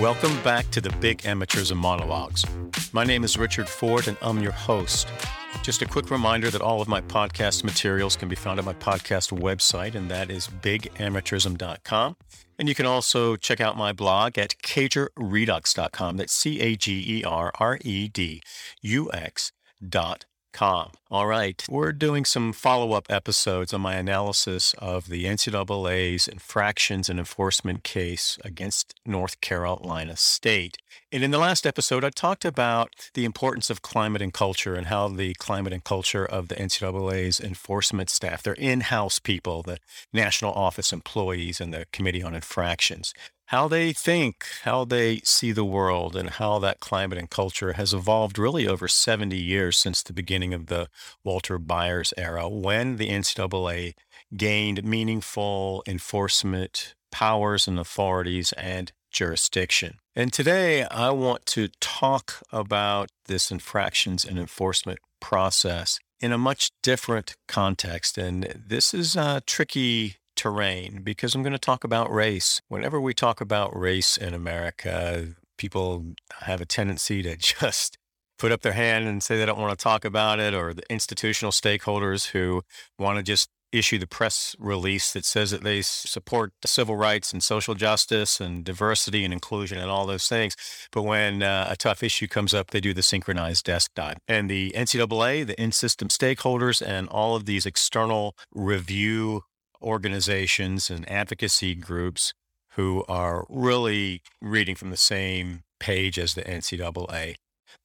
Welcome back to the Big Amateurs and Monologues. My name is Richard Ford, and I'm your host. Just a quick reminder that all of my podcast materials can be found at my podcast website, and that is bigamateurism.com. And you can also check out my blog at cagerredux.com. That's cagerredux.com. All right, we're doing some follow-up episodes on my analysis of the NCAA's infractions and enforcement case against North Carolina State. And in the last episode, I talked about the importance of climate and culture and how the climate and culture of the NCAA's enforcement staff, their in-house people, the national office employees and the Committee on Infractions, how they think, how they see the world, and how that climate and culture has evolved really over 70 years since the beginning of the Walter Byers era, when the NCAA gained meaningful enforcement powers and authorities and jurisdiction. And today I want to talk about this infractions and enforcement process in a much different context. And this is a tricky terrain because I'm going to talk about race. Whenever we talk about race in America, people have a tendency to just put up their hand and say they don't want to talk about it, or the institutional stakeholders who want to just issue the press release that says that they support civil rights and social justice and diversity and inclusion and all those things. But when a tough issue comes up, they do the synchronized desk dive. And the NCAA, the in-system stakeholders, and all of these external review organizations and advocacy groups who are really reading from the same page as the NCAA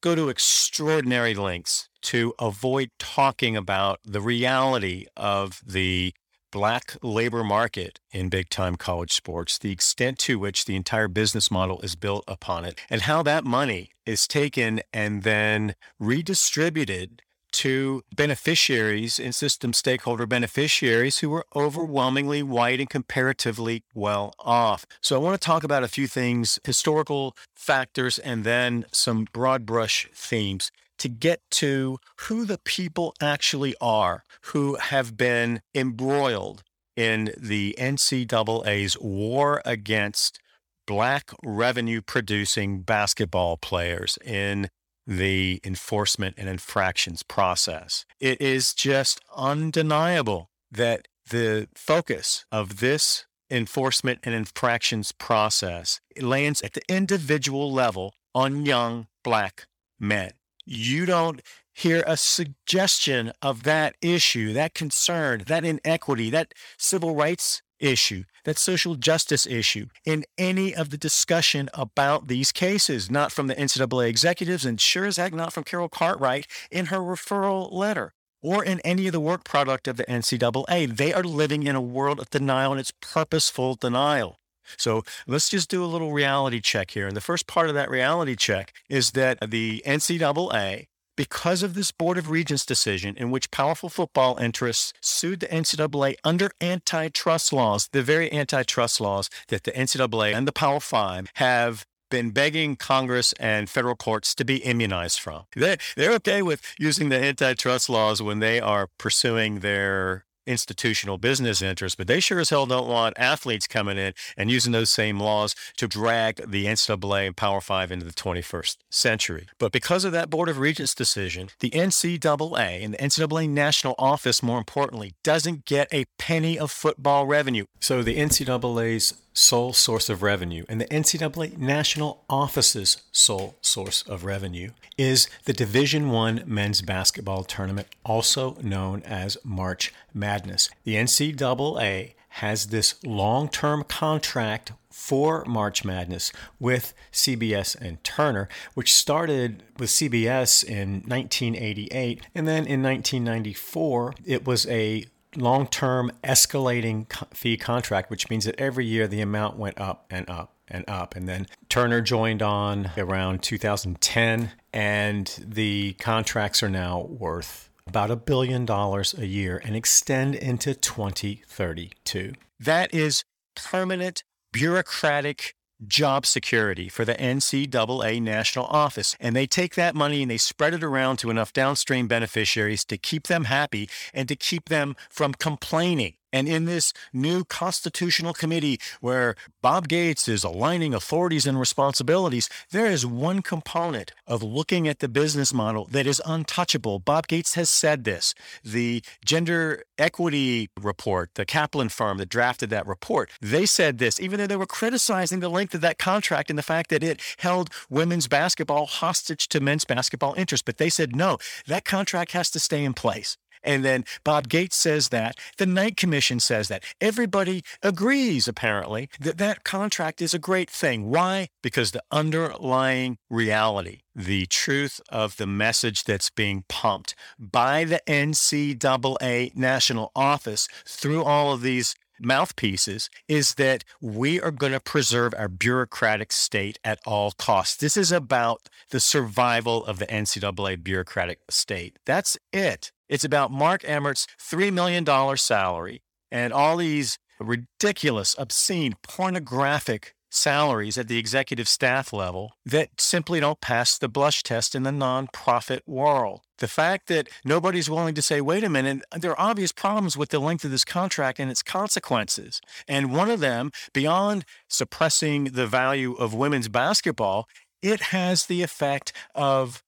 go to extraordinary lengths to avoid talking about the reality of the black labor market in big-time college sports, the extent to which the entire business model is built upon it, and how that money is taken and then redistributed to beneficiaries, in-system stakeholder beneficiaries who were overwhelmingly white and comparatively well off. So I want to talk about a few things, historical factors, and then some broad brush themes to get to who the people actually are who have been embroiled in the NCAA's war against black revenue-producing basketball players in the enforcement and infractions process. It is just undeniable that the focus of this enforcement and infractions process lands at the individual level on young black men. You don't hear a suggestion of that issue, that concern, that inequity, that civil rights issue, that social justice issue in any of the discussion about these cases, not from the NCAA executives and sure as heck not from Carol Cartwright in her referral letter or in any of the work product of the NCAA. They are living in a world of denial, and it's purposeful denial. So let's just do a little reality check here. And the first part of that reality check is that the NCAA, because of this Board of Regents decision in which powerful football interests sued the NCAA under antitrust laws, the very antitrust laws that the NCAA and the Power Five have been begging Congress and federal courts to be immunized from. They're okay with using the antitrust laws when they are pursuing their institutional business interests, but they sure as hell don't want athletes coming in and using those same laws to drag the NCAA and Power Five into the 21st century. But because of that Board of Regents decision, the NCAA and the NCAA National Office, more importantly, doesn't get a penny of football revenue. So the NCAA's sole source of revenue and the NCAA National Office's sole source of revenue is the Division I men's basketball tournament, also known as March Madness. The NCAA has this long-term contract for March Madness with CBS and Turner, which started with CBS in 1988, and then in 1994, it was a long-term escalating fee contract, which means that every year the amount went up and up and up. And then Turner joined on around 2010, and the contracts are now worth about $1 billion a year and extend into 2032. That is permanent bureaucratic job security for the NCAA National Office. And they take that money and they spread it around to enough downstream beneficiaries to keep them happy and to keep them from complaining. And in this new constitutional committee where Bob Gates is aligning authorities and responsibilities, there is one component of looking at the business model that is untouchable. Bob Gates has said this. The gender equity report, the Kaplan firm that drafted that report, they said this, even though they were criticizing the length of that contract and the fact that it held women's basketball hostage to men's basketball interests. But they said, no, that contract has to stay in place. And then Bob Gates says that. The Knight Commission says that. Everybody agrees, apparently, that that contract is a great thing. Why? Because the underlying reality, the truth of the message that's being pumped by the NCAA national office through all of these mouthpieces is that we are going to preserve our bureaucratic state at all costs. This is about the survival of the NCAA bureaucratic state. That's it. It's about Mark Emmert's $3 million salary and all these ridiculous, obscene, pornographic salaries at the executive staff level that simply don't pass the blush test in the nonprofit world. The fact that nobody's willing to say, wait a minute, there are obvious problems with the length of this contract and its consequences. And one of them, beyond suppressing the value of women's basketball, it has the effect of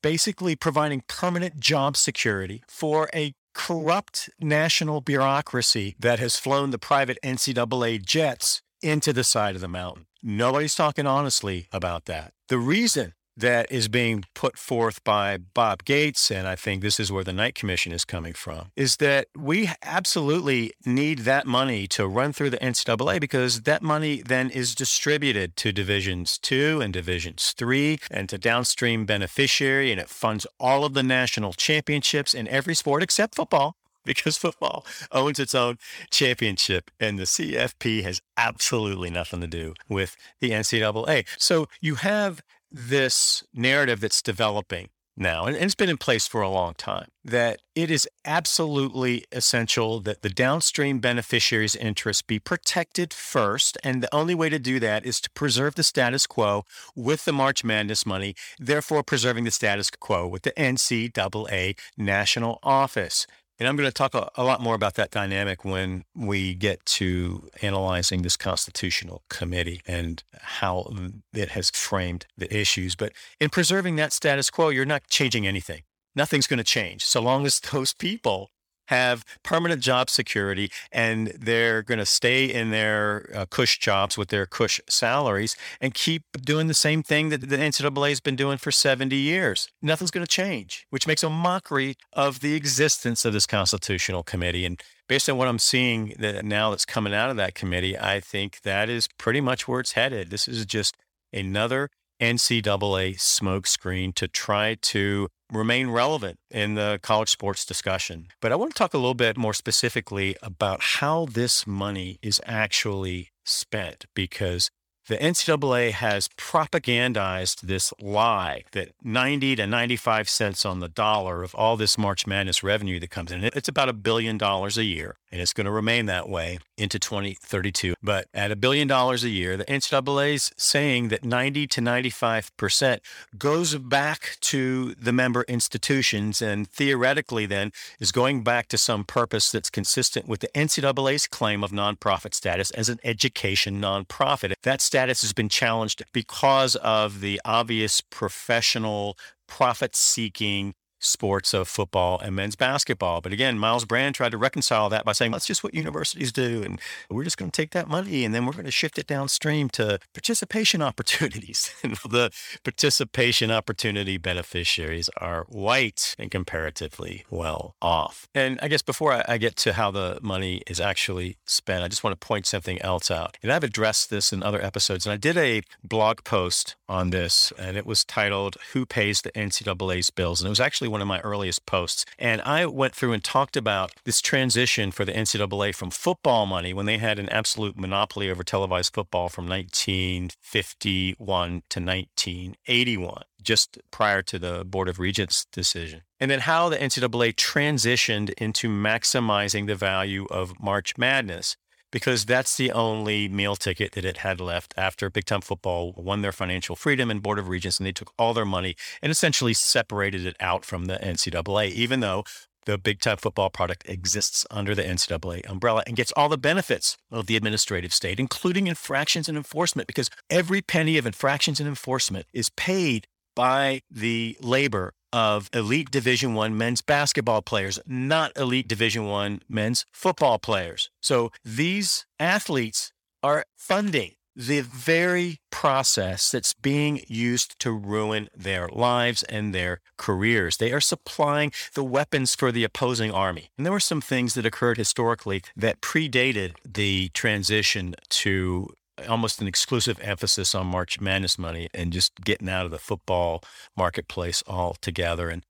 basically providing permanent job security for a corrupt national bureaucracy that has flown the private NCAA jets into the side of the mountain. Nobody's talking honestly about that. The reason that is being put forth by Bob Gates, and I think this is where the Knight Commission is coming from, is that we absolutely need that money to run through the NCAA because that money then is distributed to Divisions II and Divisions III and to downstream beneficiary, and it funds all of the national championships in every sport except football, because football owns its own championship, and the CFP has absolutely nothing to do with the NCAA. So you have this narrative that's developing now, and it's been in place for a long time, that it is absolutely essential that the downstream beneficiaries' interests be protected first. And the only way to do that is to preserve the status quo with the March Madness money, therefore preserving the status quo with the NCAA national office. And I'm going to talk a lot more about that dynamic when we get to analyzing this constitutional committee and how it has framed the issues. But in preserving that status quo, you're not changing anything. Nothing's going to change so long as those people have permanent job security and they're going to stay in their cush jobs with their cush salaries and keep doing the same thing that the NCAA has been doing for 70 years. Nothing's going to change, which makes a mockery of the existence of this constitutional committee. And based on what I'm seeing that now that's coming out of that committee, I think that is pretty much where it's headed. This is just another NCAA smokescreen to try to remain relevant in the college sports discussion. But I want to talk a little bit more specifically about how this money is actually spent, because the NCAA has propagandized this lie that 90 to 95 cents on the dollar of all this March Madness revenue that comes in, it's about $1 billion a year, and it's going to remain that way into 2032. But at $1 billion a year, the NCAA's saying that 90 to 95% goes back to the member institutions and theoretically then is going back to some purpose that's consistent with the NCAA's claim of nonprofit status as an education nonprofit. That status has been challenged because of the obvious professional profit-seeking sports of football and men's basketball. But again, Miles Brand tried to reconcile that by saying, that's just what universities do. And we're just going to take that money and then we're going to shift it downstream to participation opportunities. The participation opportunity beneficiaries are white and comparatively well off. And I guess before I get to how the money is actually spent, I just want to point something else out. And I've addressed this in other episodes. And I did a blog post on this, and it was titled, Who Pays the NCAA's Bills? And it was actually one of my earliest posts. And I went through and talked about this transition for the NCAA from football money when they had an absolute monopoly over televised football from 1951 to 1981, just prior to the Board of Regents decision. And then how the NCAA transitioned into maximizing the value of March Madness, because that's the only meal ticket that it had left after Big Ten football won their financial freedom and Board of Regents, and they took all their money and essentially separated it out from the NCAA, even though the Big Ten football product exists under the NCAA umbrella and gets all the benefits of the administrative state, including infractions and enforcement, because every penny of infractions and enforcement is paid by the labor of elite Division I men's basketball players, not elite Division I men's football players. So these athletes are funding the very process that's being used to ruin their lives and their careers. They are supplying the weapons for the opposing army. And there were some things that occurred historically that predated the transition to almost an exclusive emphasis on March Madness money and just getting out of the football marketplace altogether. And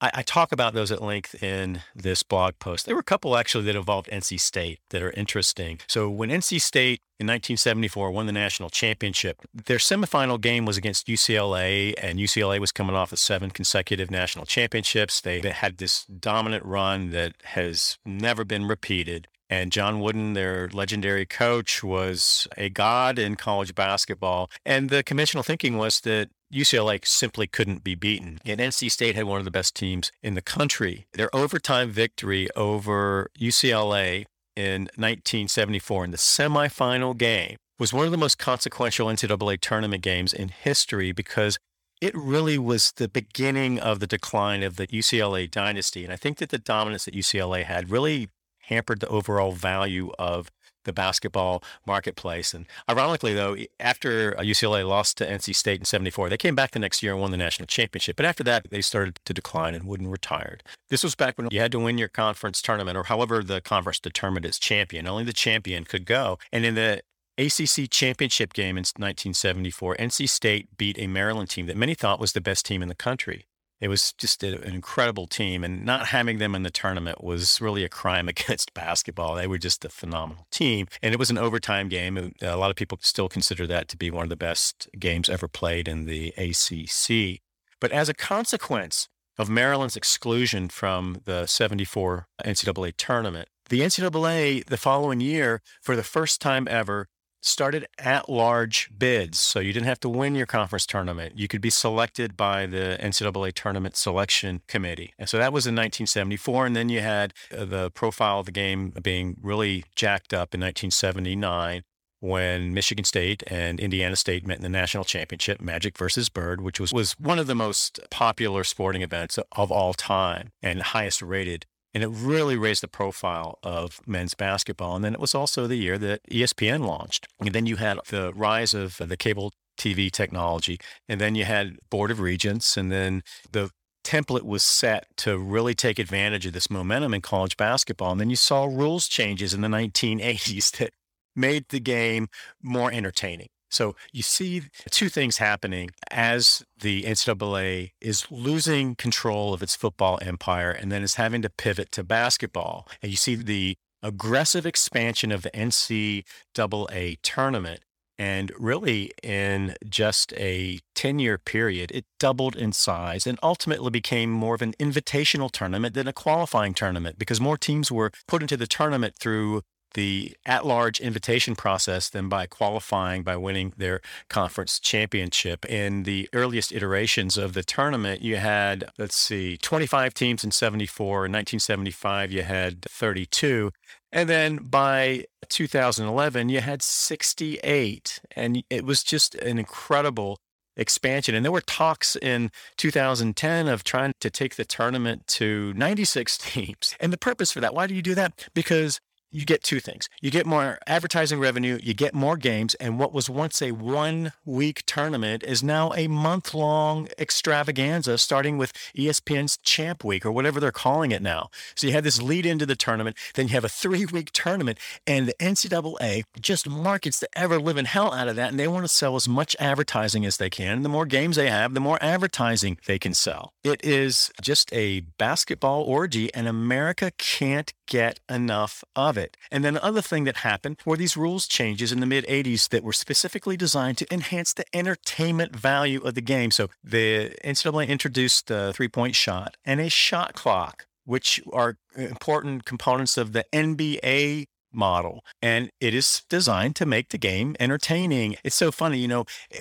I talk about those at length in this blog post. There were a couple actually that involved NC State that are interesting. So when NC State in 1974 won the national championship, their semifinal game was against UCLA, and UCLA was coming off of 7 consecutive national championships. They had this dominant run that has never been repeated. And John Wooden, their legendary coach, was a god in college basketball. And the conventional thinking was that UCLA simply couldn't be beaten. And NC State had one of the best teams in the country. Their overtime victory over UCLA in 1974 in the semifinal game was one of the most consequential NCAA tournament games in history, because it really was the beginning of the decline of the UCLA dynasty. And I think that the dominance that UCLA had really hampered the overall value of the basketball marketplace. And ironically, though, after UCLA lost to NC State in 74, they came back the next year and won the national championship. But after that, they started to decline and Wooden retired. This was back when you had to win your conference tournament, or however the conference determined its champion. Only the champion could go. And in the ACC championship game in 1974, NC State beat a Maryland team that many thought was the best team in the country. It was just an incredible team, and not having them in the tournament was really a crime against basketball. They were just a phenomenal team, and it was an overtime game. A lot of people still consider that to be one of the best games ever played in the ACC. But as a consequence of Maryland's exclusion from the 74 NCAA tournament, the NCAA the following year, for the first time ever, started at-large bids. So you didn't have to win your conference tournament. You could be selected by the NCAA Tournament Selection Committee. And so that was in 1974. And then you had the profile of the game being really jacked up in 1979 when Michigan State and Indiana State met in the national championship, Magic versus Bird, which was one of the most popular sporting events of all time and highest rated. And it really raised the profile of men's basketball. And then it was also the year that ESPN launched. And then you had the rise of the cable TV technology. And then you had Board of Regents. And then the template was set to really take advantage of this momentum in college basketball. And then you saw rules changes in the 1980s that made the game more entertaining. So you see two things happening as the NCAA is losing control of its football empire and then is having to pivot to basketball. And you see the aggressive expansion of the NCAA tournament. And really, in just a 10-year period, it doubled in size and ultimately became more of an invitational tournament than a qualifying tournament, because more teams were put into the tournament through the at-large invitation process than by qualifying, by winning their conference championship. In the earliest iterations of the tournament, you had, 25 teams in 74. In 1975, you had 32. And then by 2011, you had 68. And it was just an incredible expansion. And there were talks in 2010 of trying to take the tournament to 96 teams. And the purpose for that, why do you do that? Because you get two things. You get more advertising revenue, you get more games, and what was once a one-week tournament is now a month-long extravaganza, starting with ESPN's Champ Week, or whatever they're calling it now. So you have this lead into the tournament, then you have a 3-week tournament, and the NCAA just markets the ever-living hell out of that, and they want to sell as much advertising as they can. And the more games they have, the more advertising they can sell. It is just a basketball orgy, and America can't get enough of it. And then the other thing that happened were these rules changes in the mid-80s that were specifically designed to enhance the entertainment value of the game. So the NCAA introduced the three-point shot and a shot clock, which are important components of the NBA model. And it is designed to make the game entertaining. It's so funny,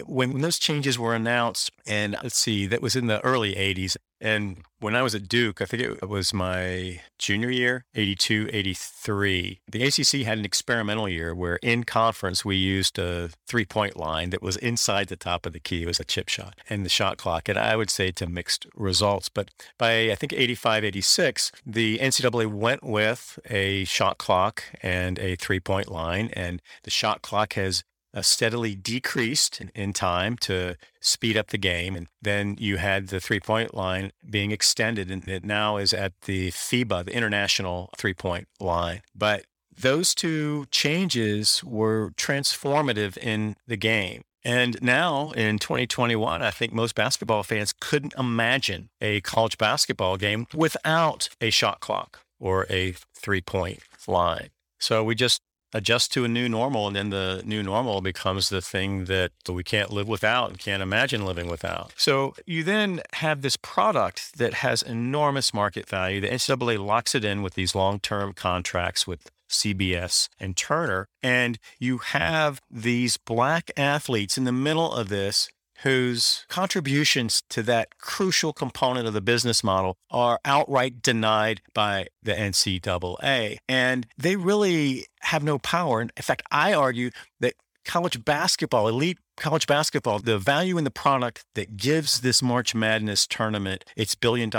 when those changes were announced, and that was in the early 80s, And when I was at Duke, I think it was my junior year, 82, 83, the ACC had an experimental year where in conference, we used a three-point line that was inside the top of the key. It was a chip shot and the shot clock. And I would say to mixed results. But by, I think, 85, 86, the NCAA went with a shot clock and a three-point line. And the shot clock has steadily decreased in time to speed up the game. And then you had the three-point line being extended, and it now is at the FIBA, the international three-point line. But those two changes were transformative in the game. And now in 2021, I think most basketball fans couldn't imagine a college basketball game without a shot clock or a three-point line. So we just adjust to a new normal, and then the new normal becomes the thing that we can't live without and can't imagine living without. So you then have this product that has enormous market value. The NCAA locks it in with these long-term contracts with CBS and Turner, and you have these black athletes in the middle of this whose contributions to that crucial component of the business model are outright denied by the NCAA. And they really have no power. And in fact, I argue that college basketball, elite college basketball, the value in the product that gives this March Madness tournament its $1 billion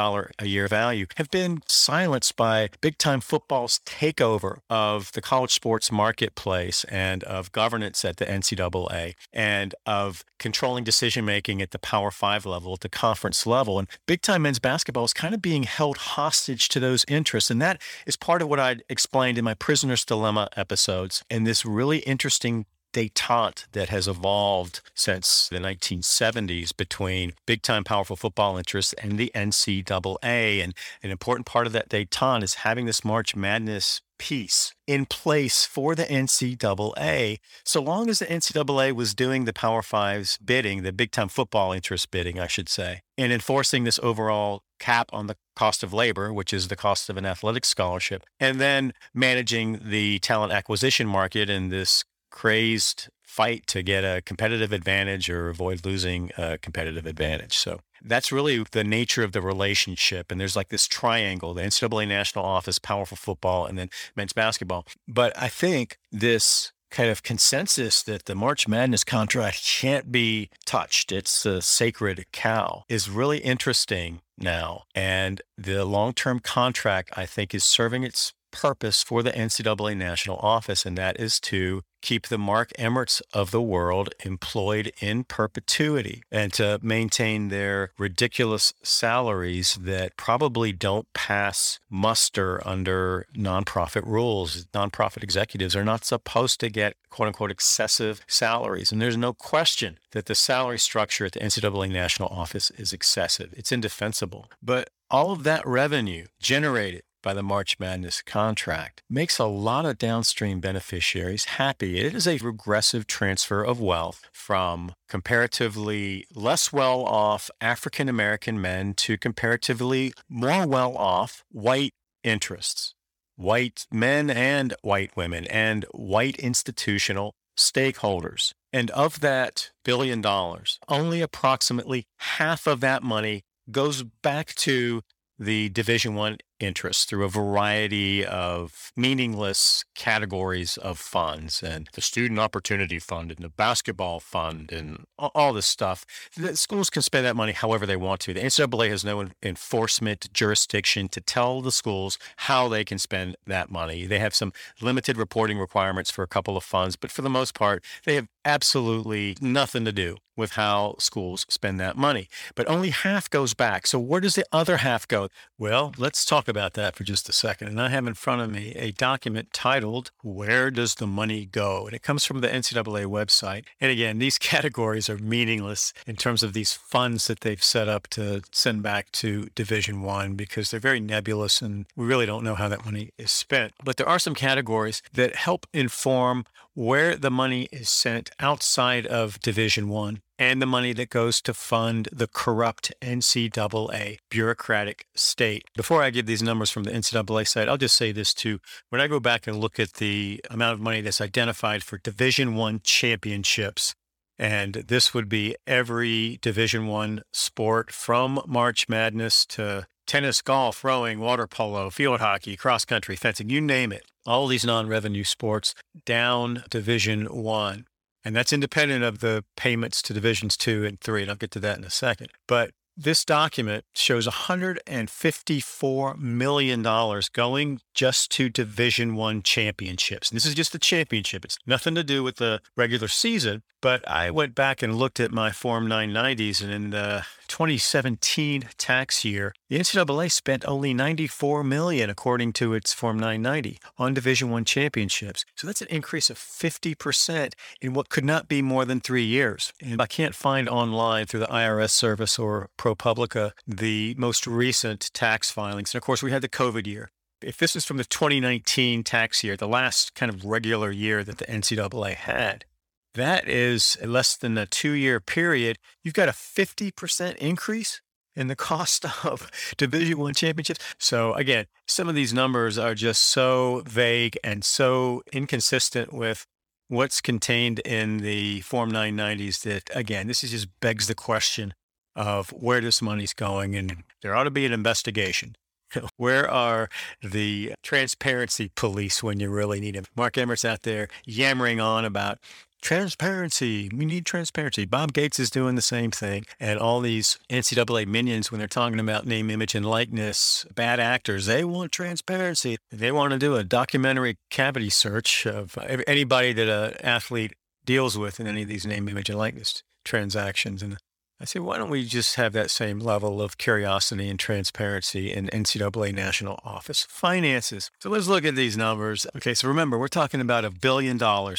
a year value, have been silenced by big time football's takeover of the college sports marketplace and of governance at the NCAA and of controlling decision making at the Power Five level, at the conference level. And big time men's basketball is kind of being held hostage to those interests. And that is part of what I explained in my Prisoner's Dilemma episodes, and this really interesting detente that has evolved since the 1970s between big-time powerful football interests and the NCAA. And an important part of that detente is having this March Madness piece in place for the NCAA. So long as the NCAA was doing the Power Five's bidding, the big-time football interest bidding, I should say, and enforcing this overall cap on the cost of labor, which is the cost of an athletic scholarship, and then managing the talent acquisition market and this crazed fight to get a competitive advantage or avoid losing a competitive advantage. So that's really the nature of the relationship. And there's like this triangle, the NCAA national office, powerful football, and then men's basketball. But I think this kind of consensus that the March Madness contract can't be touched, it's a sacred cow, is really interesting now. And the long-term contract, I think, is serving its purpose for the NCAA national office, and that is to keep the Mark Emmerts of the world employed in perpetuity and to maintain their ridiculous salaries that probably don't pass muster under nonprofit rules. Nonprofit executives are not supposed to get, quote unquote, excessive salaries. And there's no question that the salary structure at the NCAA national office is excessive. It's indefensible. But all of that revenue generated by the March Madness contract makes a lot of downstream beneficiaries happy. It is a regressive transfer of wealth from comparatively less well-off African-American men to comparatively more well-off white interests, white men and white women, and white institutional stakeholders. And of that $1 billion, only approximately half of that money goes back to the Division I interests through a variety of meaningless categories of funds, and the Student Opportunity Fund and the Basketball Fund and all this stuff. The schools can spend that money however they want to. The NCAA has no enforcement jurisdiction to tell the schools how they can spend that money. They have some limited reporting requirements for a couple of funds, but for the most part, they have absolutely nothing to do with how schools spend that money. But only half goes back. So where does the other half go? Well, let's talk about that for just a second. And I have in front of me a document titled, "Where Does the Money Go?" And it comes from the NCAA website. And again, these categories are meaningless in terms of these funds that they've set up to send back to Division I, because they're very nebulous and we really don't know how that money is spent. But there are some categories that help inform where the money is sent outside of Division I, and the money that goes to fund the corrupt NCAA bureaucratic state. Before I give these numbers from the NCAA site, I'll just say this too. When I go back and look at the amount of money that's identified for Division I championships, And this would be every Division I sport from March Madness to tennis, golf, rowing, water polo, field hockey, cross country, fencing, you name it. All these non-revenue sports down Division I. And that's independent of the payments to Divisions II and III, and I'll get to that in a second. But this document shows $154 million going just to Division I championships. And this is just the championship. It's nothing to do with the regular season, but I went back and looked at my Form 990s, and in the 2017 tax year, the NCAA spent only $94 million, according to its Form 990, on Division I championships. So that's an increase of 50% in what could not be more than 3 years. And I can't find online through the IRS service or ProPublica the most recent tax filings. And of course, we had the COVID year. If this is from the 2019 tax year, the last kind of regular year that the NCAA had, that is less than a 2-year period. You've got a 50% increase in the cost of Division I championships. So again, some of these numbers are just so vague and so inconsistent with what's contained in the Form 990s that, again, this is just begs the question of where this money's going, and there ought to be an investigation. Where are the transparency police when you really need them? Mark Emmert's out there yammering on about transparency. We need transparency. Bob Gates is doing the same thing. And all these NCAA minions, when they're talking about name, image, and likeness, bad actors, they want transparency. They want to do a documentary cavity search of anybody that an athlete deals with in any of these name, image, and likeness transactions. And I say, why don't we just have that same level of curiosity and transparency in NCAA National Office finances? So let's look at these numbers. Okay, so remember, we're talking about $1 billion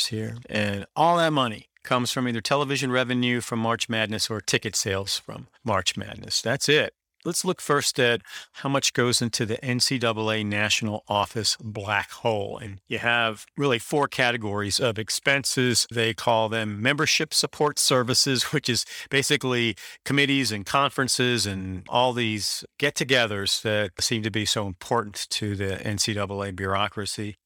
here, and all that money comes from either television revenue from March Madness or ticket sales from March Madness. That's it. Let's look first at how much goes into the NCAA National Office black hole. And you have really 4 categories of expenses. They call them membership support services, which is basically committees and conferences and all these get-togethers that seem to be so important to the NCAA bureaucracy.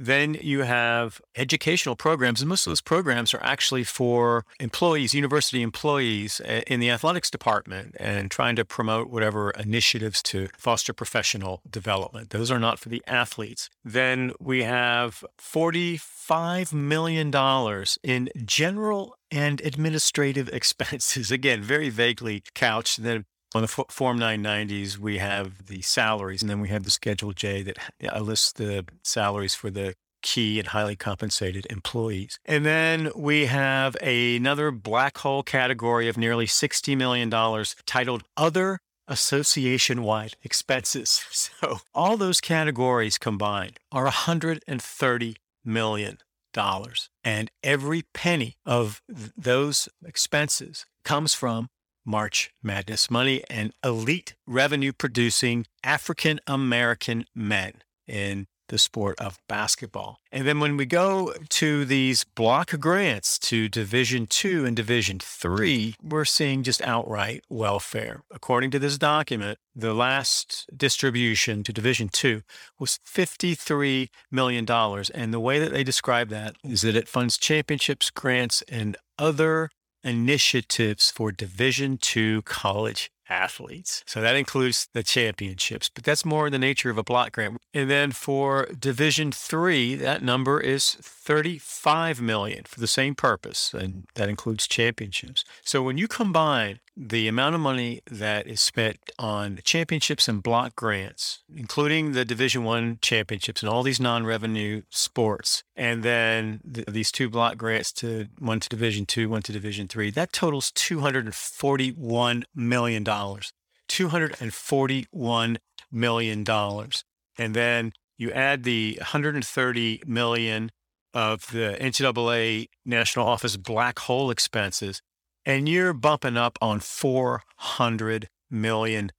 Then you have educational programs, and most of those programs are actually for employees, university employees in the athletics department, and trying to promote whatever initiatives to foster professional development. Those are not for the athletes. Then we have $45 million in general and administrative expenses. Again, very vaguely couched. Then on the Form 990s, we have the salaries, and then we have the Schedule J that lists the salaries for the key and highly compensated employees. And then we have another black hole category of nearly $60 million titled Other Association-Wide Expenses. So all those categories combined are $130 million. And every penny of those expenses comes from March Madness money and elite revenue-producing African-American men in the sport of basketball. And then when we go to these block grants to Division II and Division III, we're seeing just outright welfare. According to this document, the last distribution to Division II was $53 million. And the way that they describe that is that it funds championships, grants, and other initiatives for Division II college athletes. So that includes the championships, but that's more in the nature of a block grant. And then for Division III, that number is $35 million for the same purpose, and that includes championships. So when you combine the amount of money that is spent on championships and block grants, including the Division I championships and all these non-revenue sports, and then these 2 block grants, to one to Division II, one to Division III, that totals $241 million. $241 million. And then you add the $130 million of the NCAA National Office black hole expenses, and you're bumping up on $400 million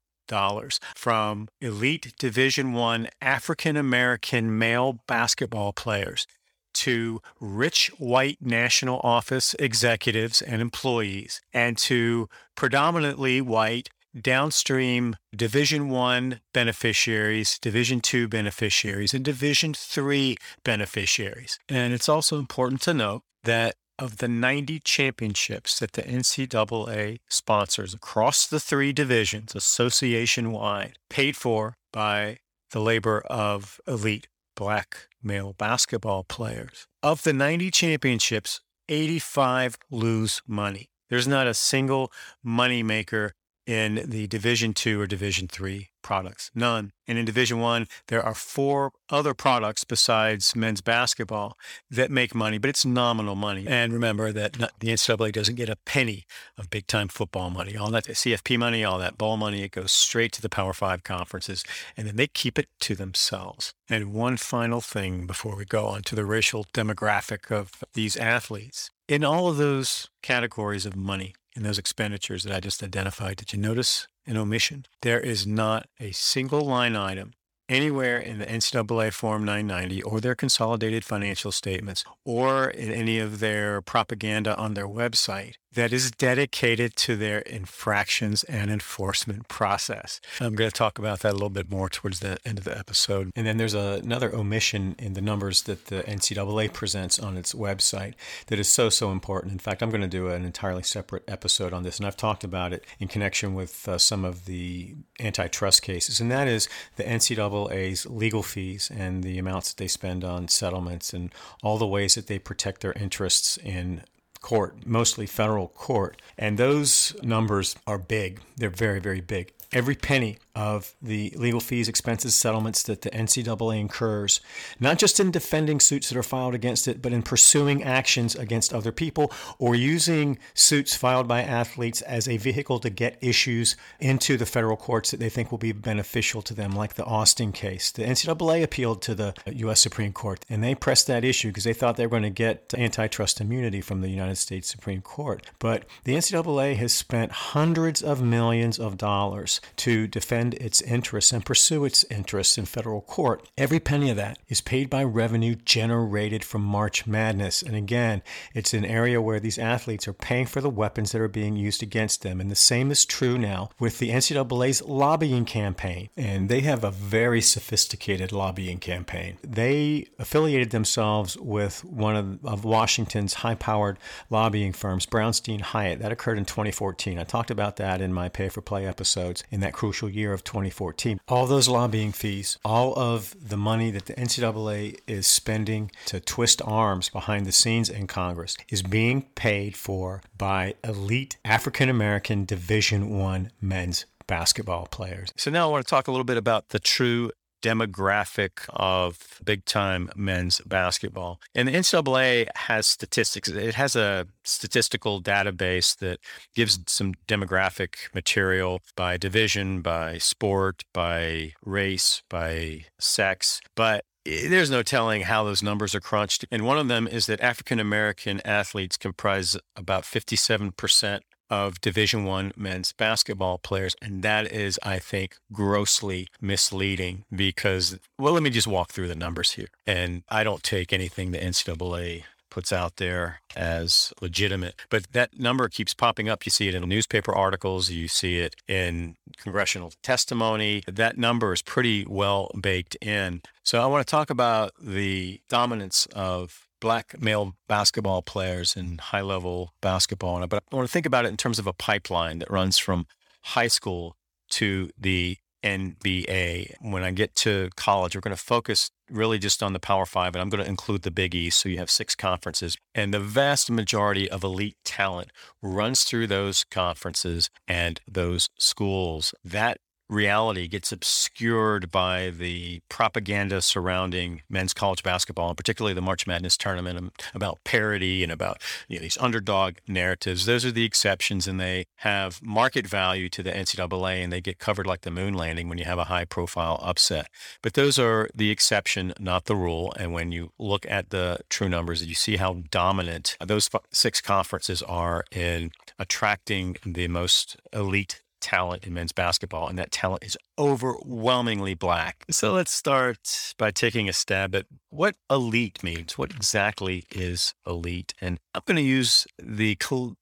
from elite Division I African-American male basketball players to rich white national office executives and employees, and to predominantly white downstream Division I beneficiaries, Division II beneficiaries, and Division III beneficiaries. And it's also important to note that of the 90 championships that the NCAA sponsors across the three divisions, association-wide, paid for by the labor of elite black male basketball players. Of the 90 championships, 85 lose money. There's not a single moneymaker in the Division II or Division III products, none. And in Division I, there are four other products besides men's basketball that make money, but it's nominal money. And remember that the NCAA doesn't get a penny of big-time football money. All that CFP money, all that bowl money, it goes straight to the Power Five conferences, and then they keep it to themselves. And one final thing before we go on to the racial demographic of these athletes. In all of those categories of money, in those expenditures that I just identified, did you notice an omission? There is not a single line item anywhere in the NCAA Form 990 or their consolidated financial statements or in any of their propaganda on their website that is dedicated to their infractions and enforcement process. I'm going to talk about that a little bit more towards the end of the episode. And then there's another omission in the numbers that the NCAA presents on its website that is so, so important. In fact, I'm going to do an entirely separate episode on this, and I've talked about it in connection with some of the antitrust cases, and that is the NCAA's legal fees and the amounts that they spend on settlements and all the ways that they protect their interests in court, mostly federal court. And those numbers are big. They're very, very big. Every penny of the legal fees, expenses, settlements that the NCAA incurs, not just in defending suits that are filed against it, but in pursuing actions against other people or using suits filed by athletes as a vehicle to get issues into the federal courts that they think will be beneficial to them, like the Austin case. The NCAA appealed to the U.S. Supreme Court, and they pressed that issue because they thought they were going to get antitrust immunity from the United States Supreme Court. But the NCAA has spent hundreds of millions of dollars to defend its interests and pursue its interests in federal court. Every penny of that is paid by revenue generated from March Madness. And again, it's an area where these athletes are paying for the weapons that are being used against them. And the same is true now with the NCAA's lobbying campaign. And they have a very sophisticated lobbying campaign. They affiliated themselves with one of Washington's high-powered lobbying firms, Brownstein Hyatt. That occurred in 2014. I talked about that in my pay-for-play episodes in that crucial year of 2014. All those lobbying fees, all of the money that the NCAA is spending to twist arms behind the scenes in Congress is being paid for by elite African-American Division I men's basketball players. So now I want to talk a little bit about the true demographic of big-time men's basketball. And the NCAA has statistics. It has a statistical database that gives some demographic material by division, by sport, by race, by sex. But there's no telling how those numbers are crunched. And one of them is that African-American athletes comprise about 57% of Division I men's basketball players. And that is, I think, grossly misleading because, well, let me just walk through the numbers here. And I don't take anything the NCAA puts out there as legitimate, but that number keeps popping up. You see it in newspaper articles, you see it in congressional testimony. That number is pretty well baked in. So I want to talk about the dominance of black male basketball players in high-level basketball. But I want to think about it in terms of a pipeline that runs from high school to the NBA. When I get to college, we're going to focus really just on the Power Five, and I'm going to include the Big East, so you have six conferences. And the vast majority of elite talent runs through those conferences and those schools. That reality gets obscured by the propaganda surrounding men's college basketball, and particularly the March Madness tournament, about parity and about these underdog narratives. Those are the exceptions, and they have market value to the NCAA, and they get covered like the moon landing when you have a high-profile upset. But those are the exception, not the rule. And when you look at the true numbers, you see how dominant those six conferences are in attracting the most elite talent in men's basketball, and that talent is overwhelmingly black. So let's start by taking a stab at what elite means. What exactly is elite? And I'm going to use the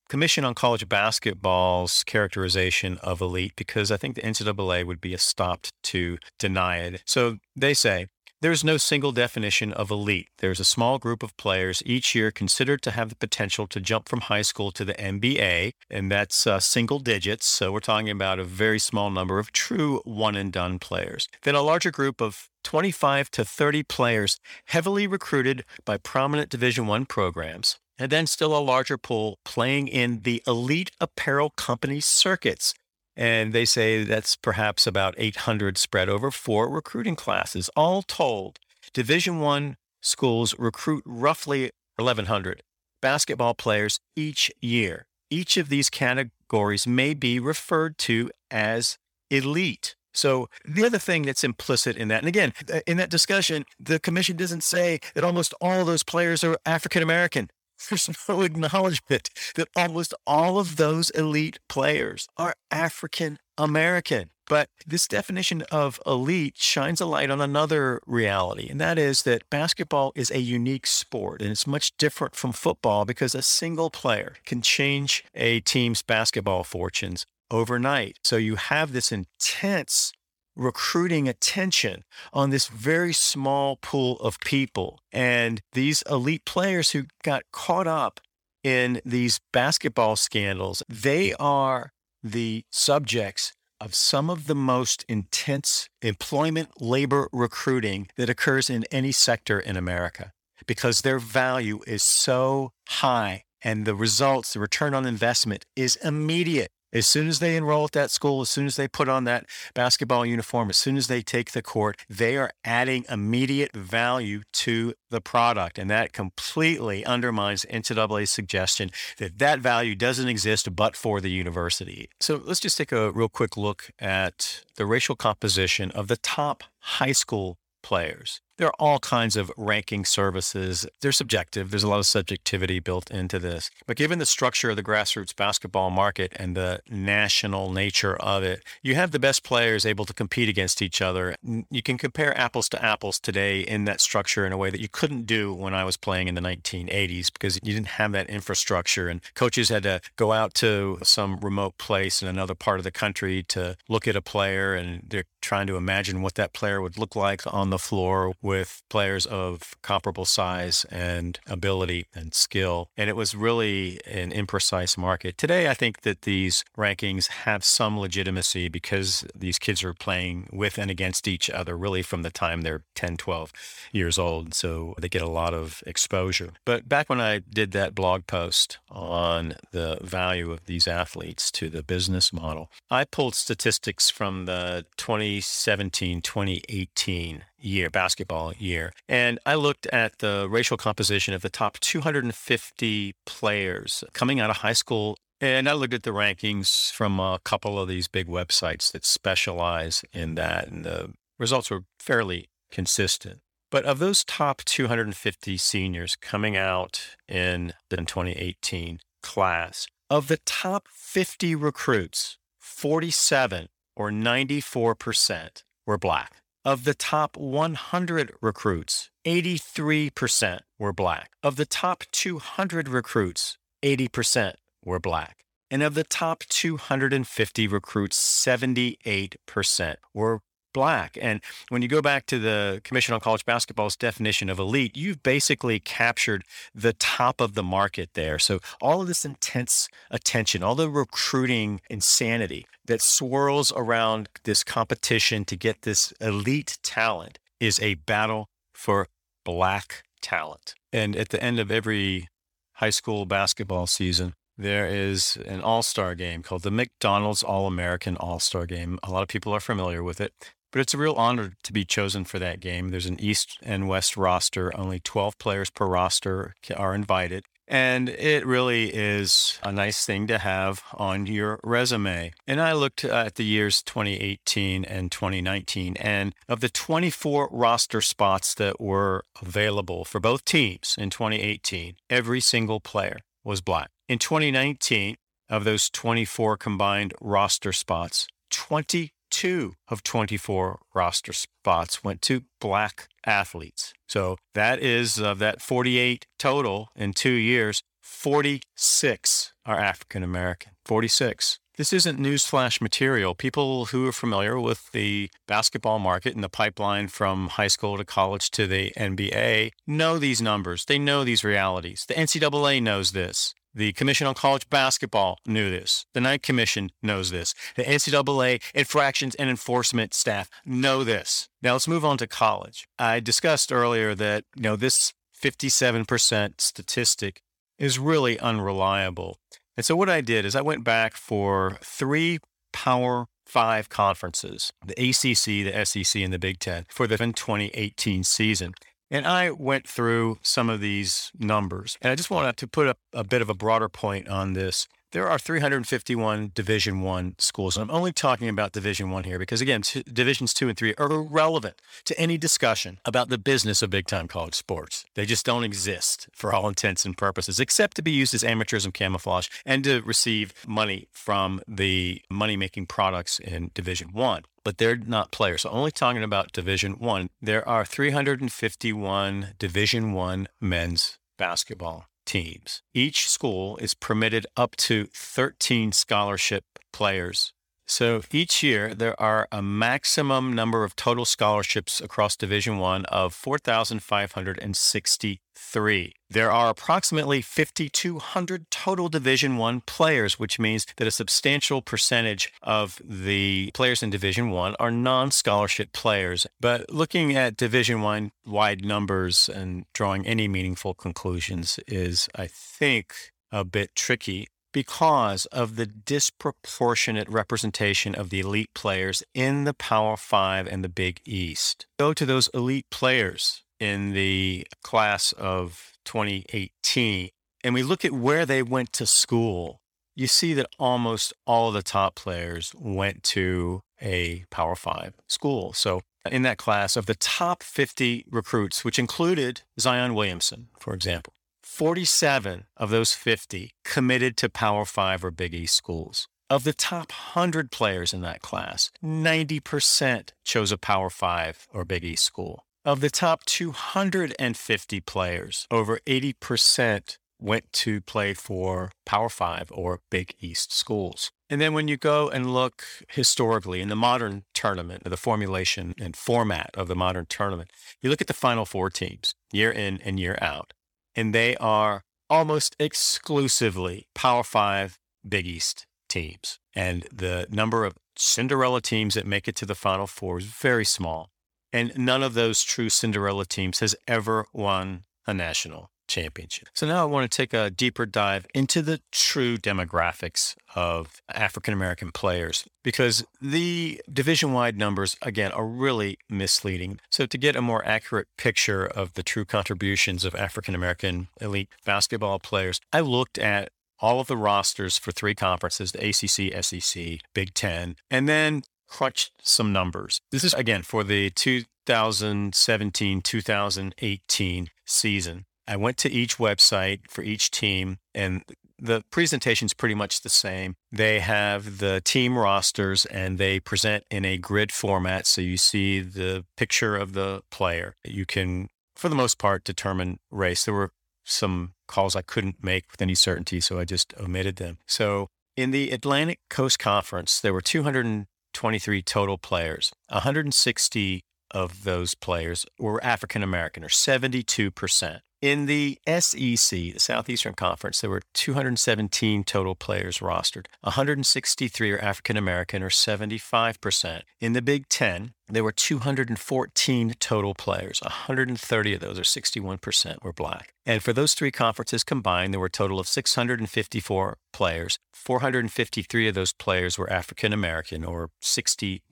Commission on College Basketball's characterization of elite because I think the NCAA would be a stop to deny it. So they say There's no single definition of elite. There's a small group of players each year considered to have the potential to jump from high school to the NBA, and that's single digits. So we're talking about a very small number of true one-and-done players. Then a larger group of 25 to 30 players heavily recruited by prominent Division I programs. And then still a larger pool playing in the elite apparel company circuits. And they say that's perhaps about 800 spread over four recruiting classes. All told, Division I schools recruit roughly 1,100 basketball players each year. Each of these categories may be referred to as elite. So the other thing that's implicit in that, and again, in that discussion, the commission doesn't say that almost all of those players are African-American. There's no acknowledgement that almost all of those elite players are African American. But this definition of elite shines a light on another reality, and that is that basketball is a unique sport, and it's much different from football because a single player can change a team's basketball fortunes overnight. So you have this intense recruiting attention on this very small pool of people. And these elite players who got caught up in these basketball scandals, they are the subjects of some of the most intense employment labor recruiting that occurs in any sector in America because their value is so high and the results, the return on investment is immediate. As soon as they enroll at that school, as soon as they put on that basketball uniform, as soon as they take the court, they are adding immediate value to the product. And that completely undermines NCAA's suggestion that that value doesn't exist but for the university. So let's just take a real quick look at the racial composition of the top high school players. There are all kinds of ranking services. They're subjective. There's a lot of subjectivity built into this. But given the structure of the grassroots basketball market and the national nature of it, you have the best players able to compete against each other. You can compare apples to apples today in that structure in a way that you couldn't do when I was playing in the 1980s because you didn't have that infrastructure and coaches had to go out to some remote place in another part of the country to look at a player and they're trying to imagine what that player would look like on the floor with players of comparable size and ability and skill. And it was really an imprecise market. Today, I think that these rankings have some legitimacy because these kids are playing with and against each other really from the time they're 10, 12 years old. So they get a lot of exposure. But back when I did that blog post on the value of these athletes to the business model, I pulled statistics from the 2017-2018 year, basketball year. And I looked at the racial composition of the top 250 players coming out of high school. And I looked at the rankings from a couple of these big websites that specialize in that. And the results were fairly consistent. But of those top 250 seniors coming out in the 2018 class, of the top 50 recruits, 47 or 94% were Black. Of the top 100 recruits, 83% were Black. Of the top 200 recruits, 80% were Black. And of the top 250 recruits, 78% were Black. And when you go back to the Commission on College Basketball's definition of elite, you've basically captured the top of the market there. So all of this intense attention, all the recruiting insanity that swirls around this competition to get this elite talent is a battle for Black talent. And at the end of every high school basketball season, there is an all-star game called the McDonald's All-American All-Star Game. A lot of people are familiar with it, but it's a real honor to be chosen for that game. There's an East and West roster. Only 12 players per roster are invited. And it really is a nice thing to have on your resume. And I looked at the years 2018 and 2019, and of the 24 roster spots that were available for both teams in 2018, every single player was Black. In 2019, of those 24 combined roster spots, 22 of 24 roster spots went to Black athletes. So that is, of that 48 total in 2 years, 46 are African American. 46. This isn't newsflash material. People who are familiar with the basketball market and the pipeline from high school to college to the NBA know these numbers. They know these realities. The NCAA knows this. The Commission on College Basketball knew this. The Knight Commission knows this. The NCAA infractions and enforcement staff know this. Now let's move on to college. I discussed earlier that, you know, this 57% statistic is really unreliable. And so what I did is I went back for three Power 5 conferences, the ACC, the SEC, and the Big Ten, for the 2018 season. And I went through some of these numbers. And I just wanted to put up a bit of a broader point on this. There are 351 Division I schools. And I'm only talking about Division I here because, again, Divisions II and III are irrelevant to any discussion about the business of big-time college sports. They just don't exist for all intents and purposes, except to be used as amateurism camouflage and to receive money from the money-making products in Division I. But they're not players. So only talking about Division I. There are 351 Division I men's basketball teams. Each school is permitted up to 13 scholarship players. So each year there are a maximum number of total scholarships across Division I of 4,563. There are approximately 5,200 total Division I players, which means that a substantial percentage of the players in Division I are non-scholarship players. But looking at Division I-wide numbers and drawing any meaningful conclusions is, I think, a bit tricky, because of the disproportionate representation of the elite players in the Power 5 and the Big East. Go to those elite players in the class of 2018, and we look at where they went to school. You see that almost all of the top players went to a Power 5 school. So in that class, of the top 50 recruits, which included Zion Williamson, for example, 47 of those 50 committed to Power 5 or Big East schools. Of the top 100 players in that class, 90% chose a Power 5 or Big East school. Of the top 250 players, over 80% went to play for Power 5 or Big East schools. And then when you go and look historically in the modern tournament, the formulation and format of the modern tournament, you look at the Final Four teams year in and year out. And they are almost exclusively Power 5 Big East teams. And the number of Cinderella teams that make it to the Final Four is very small. And none of those true Cinderella teams has ever won a national championship. So now I want to take a deeper dive into the true demographics of African-American players, because the division-wide numbers, again, are really misleading. So to get a more accurate picture of the true contributions of African-American elite basketball players, I looked at all of the rosters for three conferences, the ACC, SEC, Big Ten, and then crunched some numbers. This is, again, for the 2017-2018 season. I went to each website for each team, and the presentation's pretty much the same. They have the team rosters, and they present in a grid format, so you see the picture of the player. You can, for the most part, determine race. There were some calls I couldn't make with any certainty, so I just omitted them. So in the Atlantic Coast Conference, there were 223 total players, 160 of those players were African-American, or 72%. In the SEC, the Southeastern Conference, there were 217 total players rostered. 163 are African-American, or 75%. In the Big Ten, there were 214 total players. 130 of those, or 61%, were Black. And for those three conferences combined, there were a total of 654 players. 453 of those players were African-American, or 69%.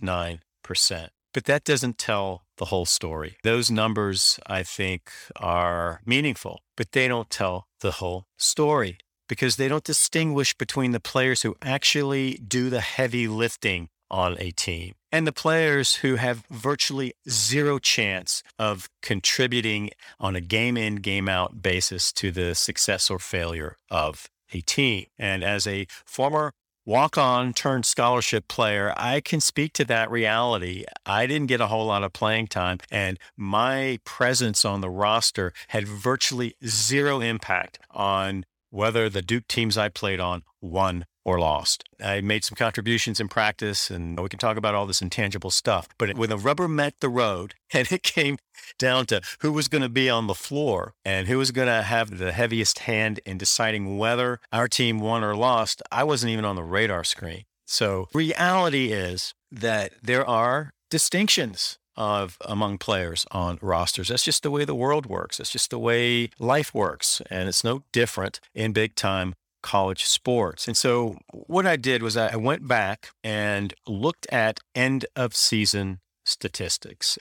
But that doesn't tell the whole story. Those numbers, I think, are meaningful, but they don't tell the whole story because they don't distinguish between the players who actually do the heavy lifting on a team and the players who have virtually zero chance of contributing on a game-in, game-out basis to the success or failure of a team. And as a former walk-on turned scholarship player, I can speak to that reality. I didn't get a whole lot of playing time, and my presence on the roster had virtually zero impact on whether the Duke teams I played on won or lost. I made some contributions in practice, and we can talk about all this intangible stuff. But when the rubber met the road and it came down to who was going to be on the floor and who was going to have the heaviest hand in deciding whether our team won or lost, I wasn't even on the radar screen. So reality is that there are distinctions among players on rosters. That's just the way the world works. That's just the way life works. And it's no different in big time college sports. And so what I did was I went back and looked at end of season statistics.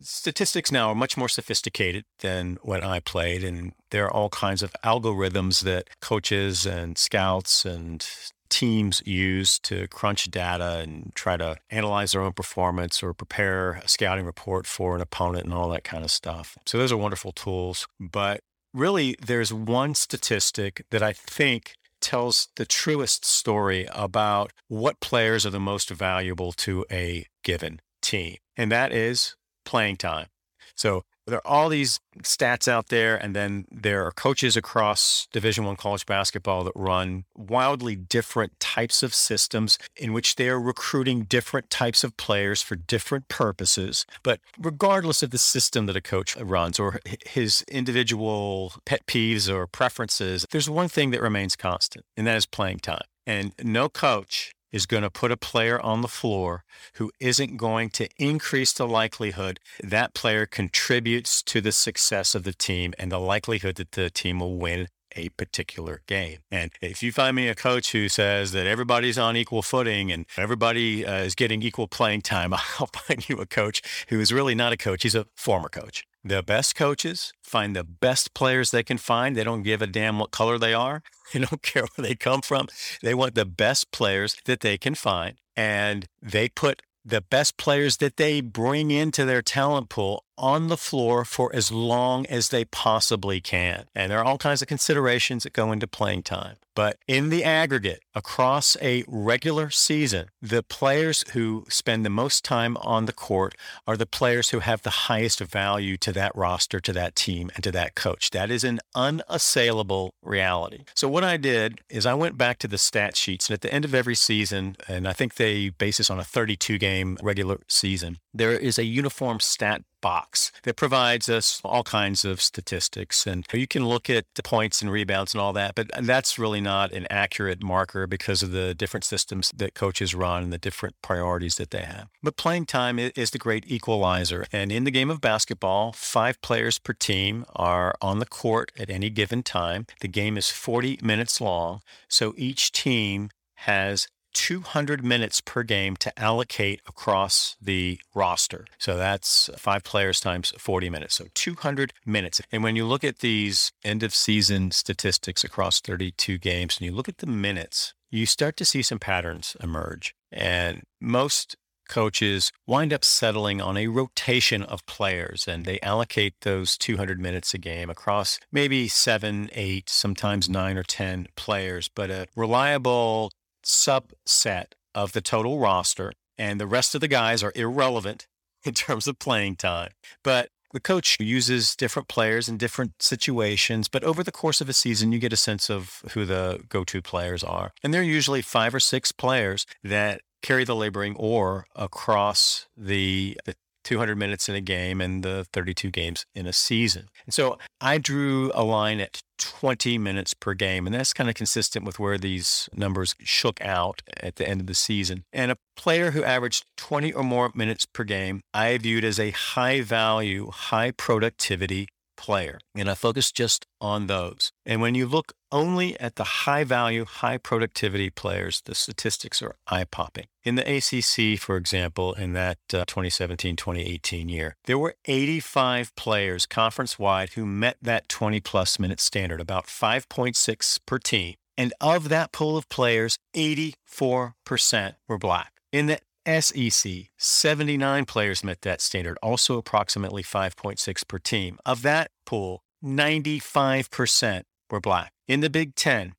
Statistics now are much more sophisticated than when I played. And there are all kinds of algorithms that coaches and scouts and teams use to crunch data and try to analyze their own performance or prepare a scouting report for an opponent and all that kind of stuff. So those are wonderful tools. But really, there's one statistic that I think tells the truest story about what players are the most valuable to a given team, and that is playing time. So there are all these stats out there, and then there are coaches across Division I college basketball that run wildly different types of systems in which they are recruiting different types of players for different purposes. But regardless of the system that a coach runs or his individual pet peeves or preferences, there's one thing that remains constant, and that is playing time. And no coach is going to put a player on the floor who isn't going to increase the likelihood that player contributes to the success of the team and the likelihood that the team will win a particular game. And if you find me a coach who says that everybody's on equal footing and everybody is getting equal playing time, I'll find you a coach who is really not a coach. He's a former coach. The best coaches find the best players they can find. They don't give a damn what color they are. They don't care where they come from. They want the best players that they can find. And they put the best players that they bring into their talent pool on the floor for as long as they possibly can. And there are all kinds of considerations that go into playing time. But in the aggregate, across a regular season, the players who spend the most time on the court are the players who have the highest value to that roster, to that team, and to that coach. That is an unassailable reality. So what I did is I went back to the stat sheets, and at the end of every season, and I think they base this on a 32-game regular season, there is a uniform stat box that provides us all kinds of statistics. And you can look at the points and rebounds and all that, but that's really not an accurate marker because of the different systems that coaches run and the different priorities that they have. But playing time is the great equalizer. And in the game of basketball, 5 players per team are on the court at any given time. The game is 40 minutes long, so each team has 200 minutes per game to allocate across the roster. So that's 5 players times 40 minutes. So 200 minutes. And when you look at these end of season statistics across 32 games and you look at the minutes, you start to see some patterns emerge. And most coaches wind up settling on a rotation of players, and they allocate those 200 minutes a game across maybe 7, 8, sometimes 9 or 10 players. But a reliable subset of the total roster, and the rest of the guys are irrelevant in terms of playing time. But the coach uses different players in different situations, but over the course of a season, you get a sense of who the go-to players are. And there are usually 5 or 6 players that carry the laboring oar across the 200 minutes in a game and the 32 games in a season. And so I drew a line at 20 minutes per game, and that's kind of consistent with where these numbers shook out at the end of the season. And a player who averaged 20 or more minutes per game, I viewed as a high value, high productivity player. And I focused just on those. And when you look only at the high value, high productivity players, the statistics are eye-popping. In the ACC, for example, in that 2017-2018 year, there were 85 players conference-wide who met that 20-plus minute standard, about 5.6 per team. And of that pool of players, 84% were Black. In the SEC, 79 players met that standard, also approximately 5.6 per team. Of that pool, 95% were Black. In the Big Ten,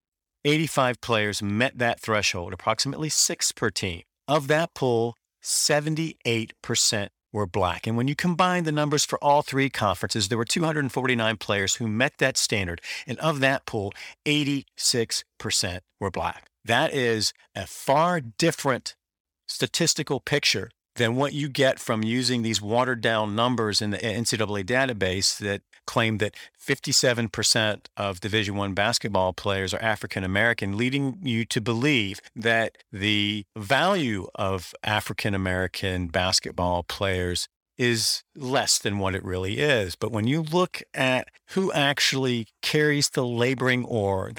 85 players met that threshold, approximately 6 per team. Of that pool, 78% were black. And when you combine the numbers for all three conferences, there were 249 players who met that standard. And of that pool, 86% were black. That is a far different statistical picture than what you get from using these watered down numbers in the NCAA database that claim that 57% of Division I basketball players are African American, leading you to believe that the value of African American basketball players is less than what it really is. But when you look at who actually carries the laboring oar,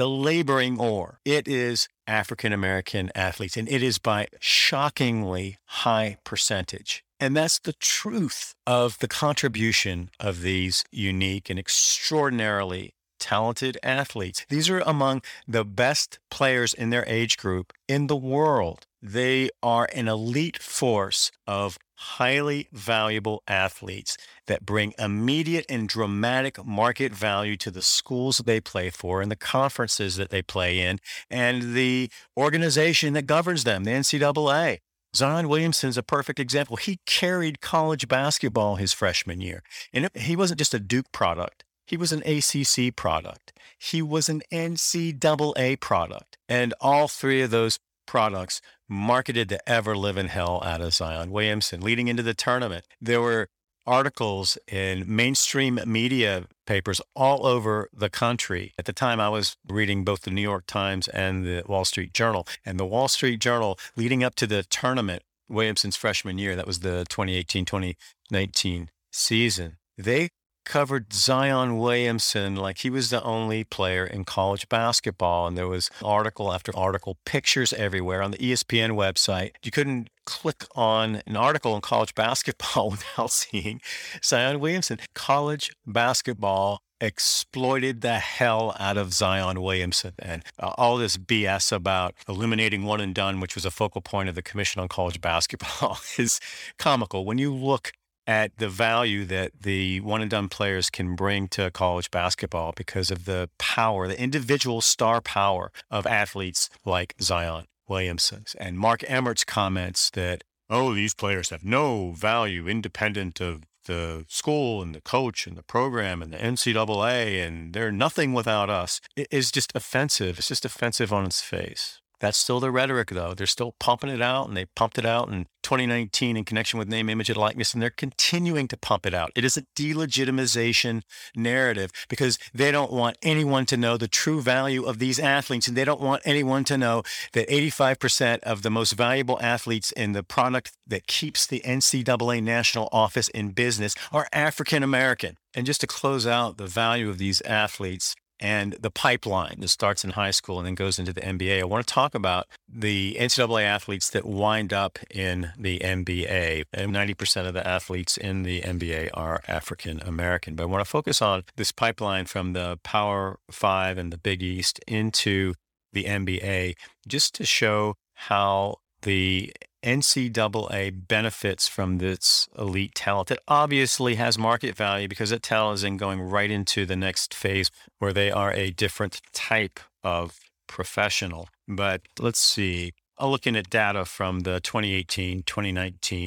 it is African American athletes, and it is by shockingly high percentage. And that's the truth of the contribution of these unique and extraordinarily talented athletes. These are among the best players in their age group in the world. They are an elite force of highly valuable athletes that bring immediate and dramatic market value to the schools they play for and the conferences that they play in and the organization that governs them, the NCAA. Zion Williamson's a perfect example. He carried college basketball his freshman year. And he wasn't just a Duke product. He was an ACC product. He was an NCAA product. And all three of those products marketed the ever-living hell out of Zion Williamson. Leading into the tournament, there were articles in mainstream media papers all over the country. At the time, I was reading both the New York Times and the Wall Street Journal. And the Wall Street Journal, leading up to the tournament, Williamson's freshman year, that was the 2018-2019 season, they covered Zion Williamson like he was the only player in college basketball. And there was article after article, pictures everywhere on the ESPN website. You couldn't click on an article on college basketball without seeing Zion Williamson. College basketball exploited the hell out of Zion Williamson. And all this BS about eliminating one and done, which was a focal point of the Commission on College Basketball, is comical. When you look at the value that the one-and-done players can bring to college basketball because of the power, the individual star power of athletes like Zion Williamson. And Mark Emmert's comments that, these players have no value independent of the school and the coach and the program and the NCAA, and they're nothing without us, it is just offensive. It's just offensive on its face. That's still the rhetoric, though. They're still pumping it out, and they pumped it out in 2019 in connection with name, image, and likeness, and they're continuing to pump it out. It is a delegitimization narrative because they don't want anyone to know the true value of these athletes, and they don't want anyone to know that 85% of the most valuable athletes in the product that keeps the NCAA national office in business are African American. And just to close out the value of these athletes, and the pipeline that starts in high school and then goes into the NBA. I want to talk about the NCAA athletes that wind up in the NBA. And 90% of the athletes in the NBA are African American. But I want to focus on this pipeline from the Power Five and the Big East into the NBA, just to show how the NCAA benefits from this elite talent that obviously has market value because that talent is then going right into the next phase where they are a different type of professional. But let's see. I'm looking at data from the 2018-2019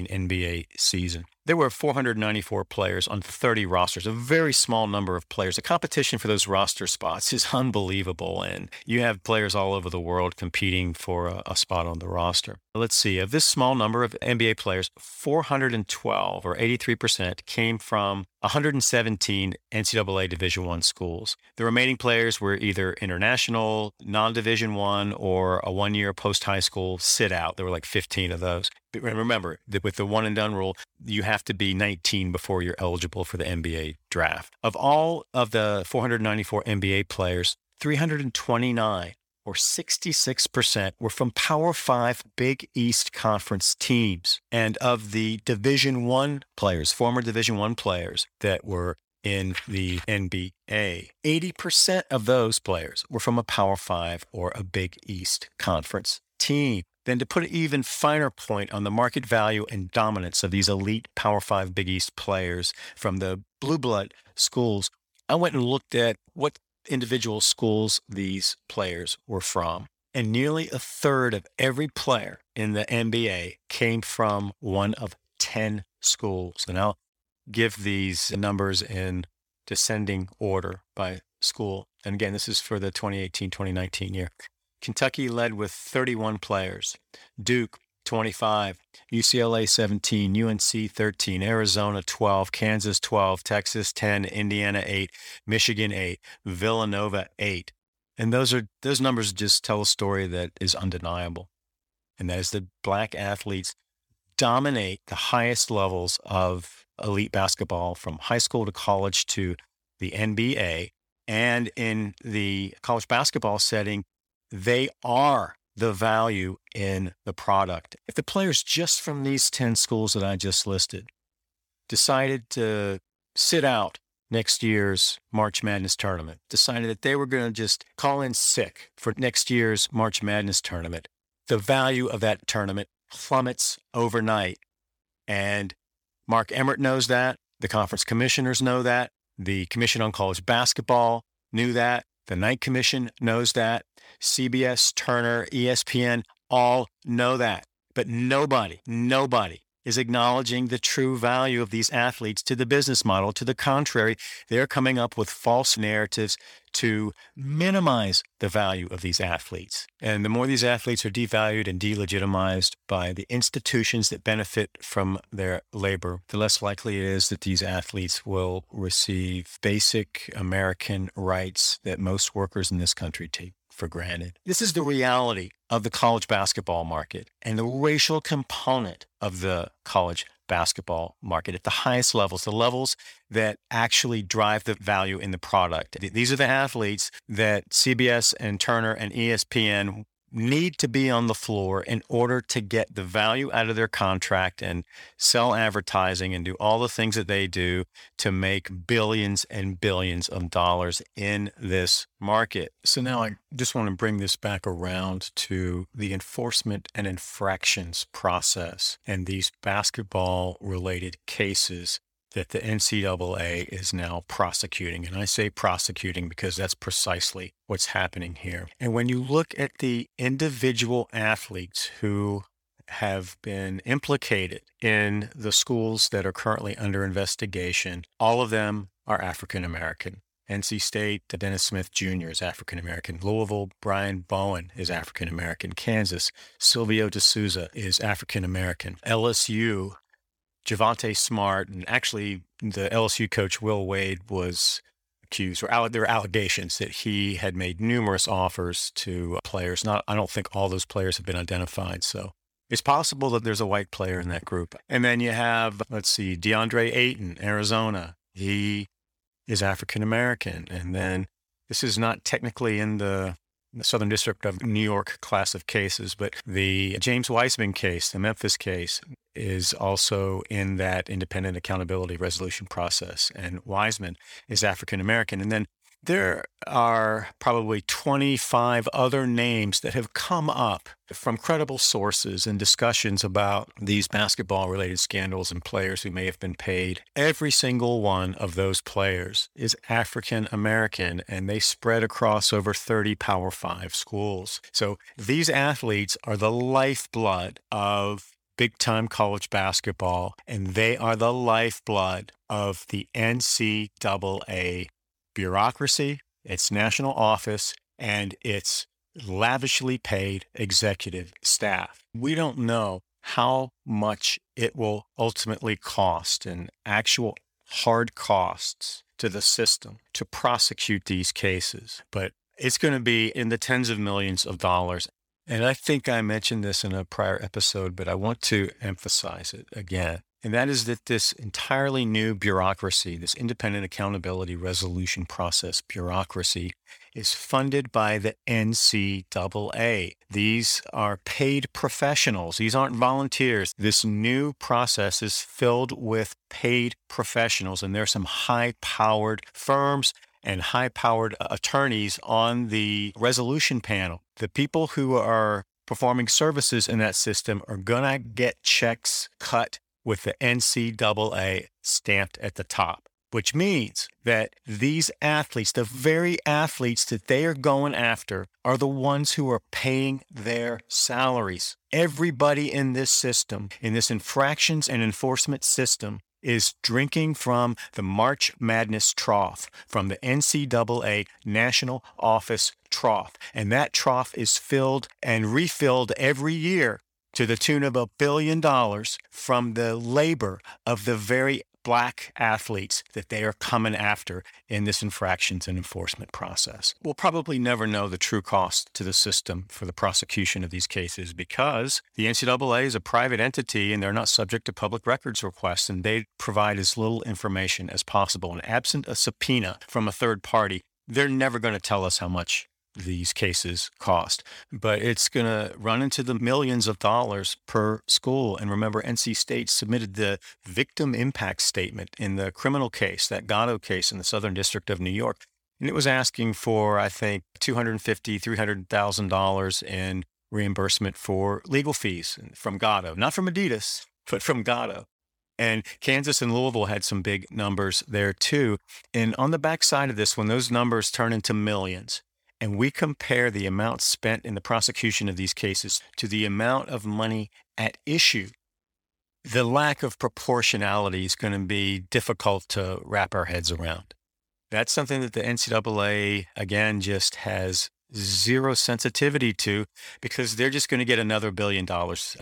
NBA season. There were 494 players on 30 rosters, a very small number of players. The competition for those roster spots is unbelievable, and you have players all over the world competing for a spot on the roster. Let's see. Of this small number of NBA players, 412 or 83% came from 117 NCAA Division I schools. The remaining players were either international, non-Division I, or a one-year post-high school sit-out. There were like 15 of those. But remember, that with the one-and-done rule, you have to be 19 before you're eligible for the NBA draft. Of all of the 494 NBA players, 329 or 66% were from Power Five Big East Conference teams. And of the Division I players, former Division I players that were in the NBA, 80% of those players were from a Power Five or a Big East Conference team. Then to put an even finer point on the market value and dominance of these elite Power Five Big East players from the Blue Blood schools, I went and looked at what individual schools these players were from. And nearly a third of every player in the NBA came from one of 10 schools. And I'll give these numbers in descending order by school. And again, this is for the 2018-2019 year. Kentucky led with 31 players. Duke, 25. UCLA, 17. UNC, 13. Arizona, 12. Kansas, 12. Texas, 10. Indiana, 8. Michigan, 8. Villanova, 8. And those numbers just tell a story that is undeniable. And that is that Black athletes dominate the highest levels of elite basketball, from high school to college to the NBA. And in the college basketball setting, they are the value in the product. If the players just from these 10 schools that I just listed decided to sit out next year's March Madness tournament, decided that they were going to just call in sick for next year's March Madness tournament, the value of that tournament plummets overnight. And Mark Emmert knows that. The conference commissioners know that. The Commission on College Basketball knew that. The Knight Commission knows that. CBS, Turner, ESPN all know that. But nobody is acknowledging the true value of these athletes to the business model. To the contrary, they're coming up with false narratives to minimize the value of these athletes. And the more these athletes are devalued and delegitimized by the institutions that benefit from their labor, the less likely it is that these athletes will receive basic American rights that most workers in this country take for granted. This is the reality of the college basketball market and the racial component of the college basketball market at the highest levels, the levels that actually drive the value in the product. These are the athletes that CBS and Turner and ESPN need to be on the floor in order to get the value out of their contract and sell advertising and do all the things that they do to make billions and billions of dollars in this market. So now I just want to bring this back around to the enforcement and infractions process and these basketball related cases that the NCAA is now prosecuting. And I say prosecuting because that's precisely what's happening here. And when you look at the individual athletes who have been implicated in the schools that are currently under investigation, all of them are African American. NC State, Dennis Smith Jr. is African American. Louisville, Brian Bowen is African American. Kansas, Silvio D'Souza is African American. LSU, Javonte Smart, and actually the LSU coach, Will Wade, was accused, or there were allegations that he had made numerous offers to players. I don't think all those players have been identified, so it's possible that there's a white player in that group. And then you have, DeAndre Ayton, Arizona. He is African American. And then this is not technically in the Southern District of New York class of cases, but the James Wiseman case, the Memphis case, is also in that independent accountability resolution process. And Wiseman is African American. And then there are probably 25 other names that have come up from credible sources in discussions about these basketball-related scandals and players who may have been paid. Every single one of those players is African American, and they spread across over 30 Power 5 schools. So these athletes are the lifeblood of big-time college basketball, and they are the lifeblood of the NCAA bureaucracy, its national office, and its lavishly paid executive staff. We don't know how much it will ultimately cost in actual hard costs to the system to prosecute these cases, but it's going to be in the tens of millions of dollars. And I think I mentioned this in a prior episode, but I want to emphasize it again. And that is that this entirely new bureaucracy, this independent accountability resolution process bureaucracy, is funded by the NCAA. These are paid professionals. These aren't volunteers. This new process is filled with paid professionals, and there are some high-powered firms and high-powered attorneys on the resolution panel. The people who are performing services in that system are going to get checks cut with the NCAA stamped at the top. which means that these athletes, the very athletes that they are going after, are the ones who are paying their salaries. Everybody in this system, in this infractions and enforcement system, is drinking from the March Madness trough, from the NCAA National Office trough. And that trough is filled and refilled every year to the tune of $1 billion from the labor of the very Black athletes that they are coming after in this infractions and enforcement process. We'll probably never know the true cost to the system for the prosecution of these cases because the NCAA is a private entity and they're not subject to public records requests, and they provide as little information as possible. And absent a subpoena from a third party, they're never going to tell us how much these cases cost, but it's going to run into the millions of dollars per school. And remember, NC State submitted the victim impact statement in the criminal case, that Gatto case in the Southern District of New York. And it was asking for, I think, $250,000, $300,000 in reimbursement for legal fees from Gatto, not from Adidas, but from Gatto. And Kansas and Louisville had some big numbers there too. And on the backside of this, when those numbers turn into millions, and we compare the amount spent in the prosecution of these cases to the amount of money at issue, the lack of proportionality is going to be difficult to wrap our heads around. That's something that the NCAA, again, just has zero sensitivity to, because they're just going to get another $1 billion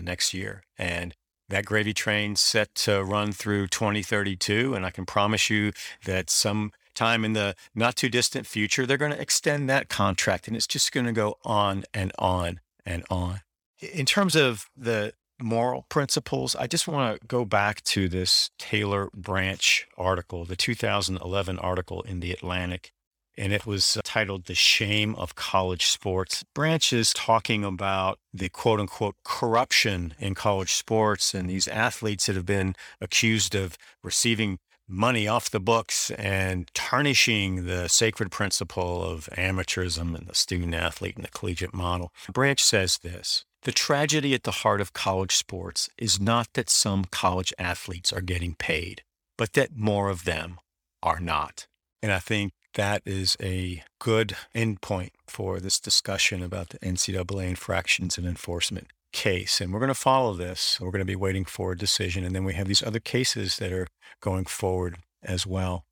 next year. And that gravy train's set to run through 2032. And I can promise you that sometime in the not too distant future, they're going to extend that contract, and it's just going to go on and on and on. In terms of the moral principles, I just want to go back to this Taylor Branch article, the 2011 article in The Atlantic, and it was titled "The Shame of College Sports." Branch is talking about the quote unquote corruption in college sports and these athletes that have been accused of receiving money off the books and tarnishing the sacred principle of amateurism and the student athlete and the collegiate model. Branch says this: "The tragedy at the heart of college sports is not that some college athletes are getting paid, but that more of them are not." And I think that is a good endpoint for this discussion about the NCAA infractions and enforcement case. And we're going to follow this. We're going to be waiting for a decision. And then we have these other cases that are going forward as well.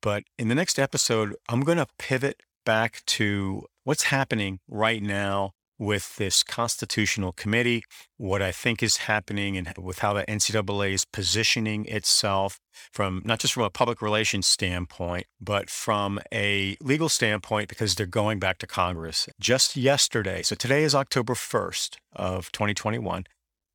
But in the next episode, I'm going to pivot back to what's happening right now with this constitutional committee, what I think is happening, and with how the NCAA is positioning itself from not just from a public relations standpoint, but from a legal standpoint, because they're going back to Congress. Just yesterday, so today is October 1st of 2021,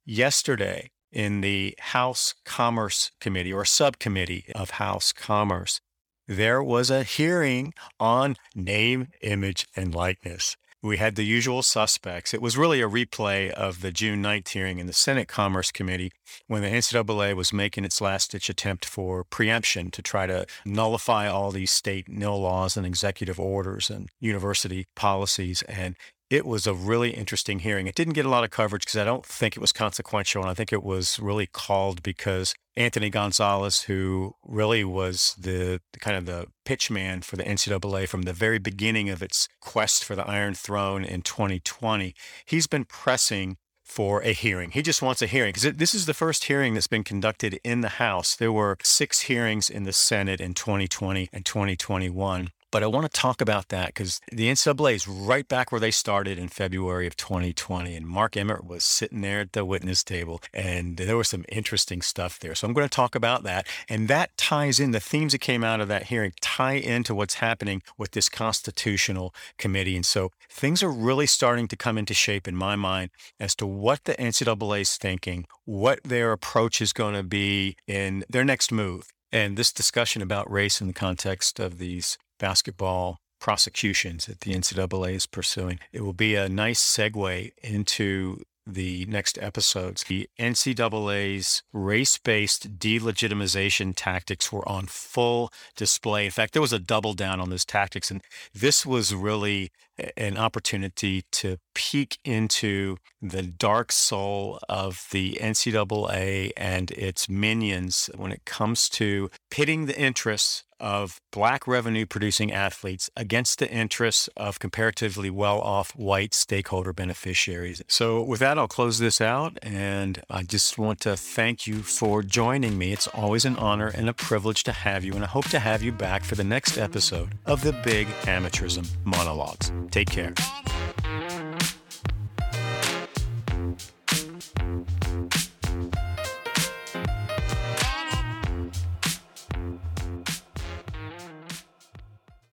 yesterday in the House Commerce Committee or subcommittee of House Commerce, there was a hearing on name, image, and likeness. We had the usual suspects. It was really a replay of the June 9th hearing in the Senate Commerce Committee when the NCAA was making its last-ditch attempt for preemption to try to nullify all these state NIL laws and executive orders and university policies. And it was a really interesting hearing. It didn't get a lot of coverage because I don't think it was consequential, and I think it was really called because Anthony Gonzalez, who really was the kind of the pitch man for the NCAA from the very beginning of its quest for the Iron Throne in 2020, he's been pressing for a hearing. He just wants a hearing because this is the first hearing that's been conducted in the House. There were 6 hearings in the Senate in 2020 and 2021. But I want to talk about that because the NCAA is right back where they started in February of 2020. And Mark Emmert was sitting there at the witness table, and there was some interesting stuff there. So I'm going to talk about that. And that ties in, the themes that came out of that hearing tie into what's happening with this constitutional committee. And so things are really starting to come into shape in my mind as to what the NCAA is thinking, what their approach is going to be in their next move. And this discussion about race in the context of these basketball prosecutions that the NCAA is pursuing, it will be a nice segue into the next episodes. The NCAA's race-based delegitimization tactics were on full display. In fact, there was a double down on those tactics, and this was really an opportunity to peek into the dark soul of the NCAA and its minions when it comes to pitting the interests of Black revenue-producing athletes against the interests of comparatively well-off white stakeholder beneficiaries. So with that, I'll close this out, and I just want to thank you for joining me. It's always an honor and a privilege to have you, and I hope to have you back for the next episode of the Big Amateurism Monologues. Take care.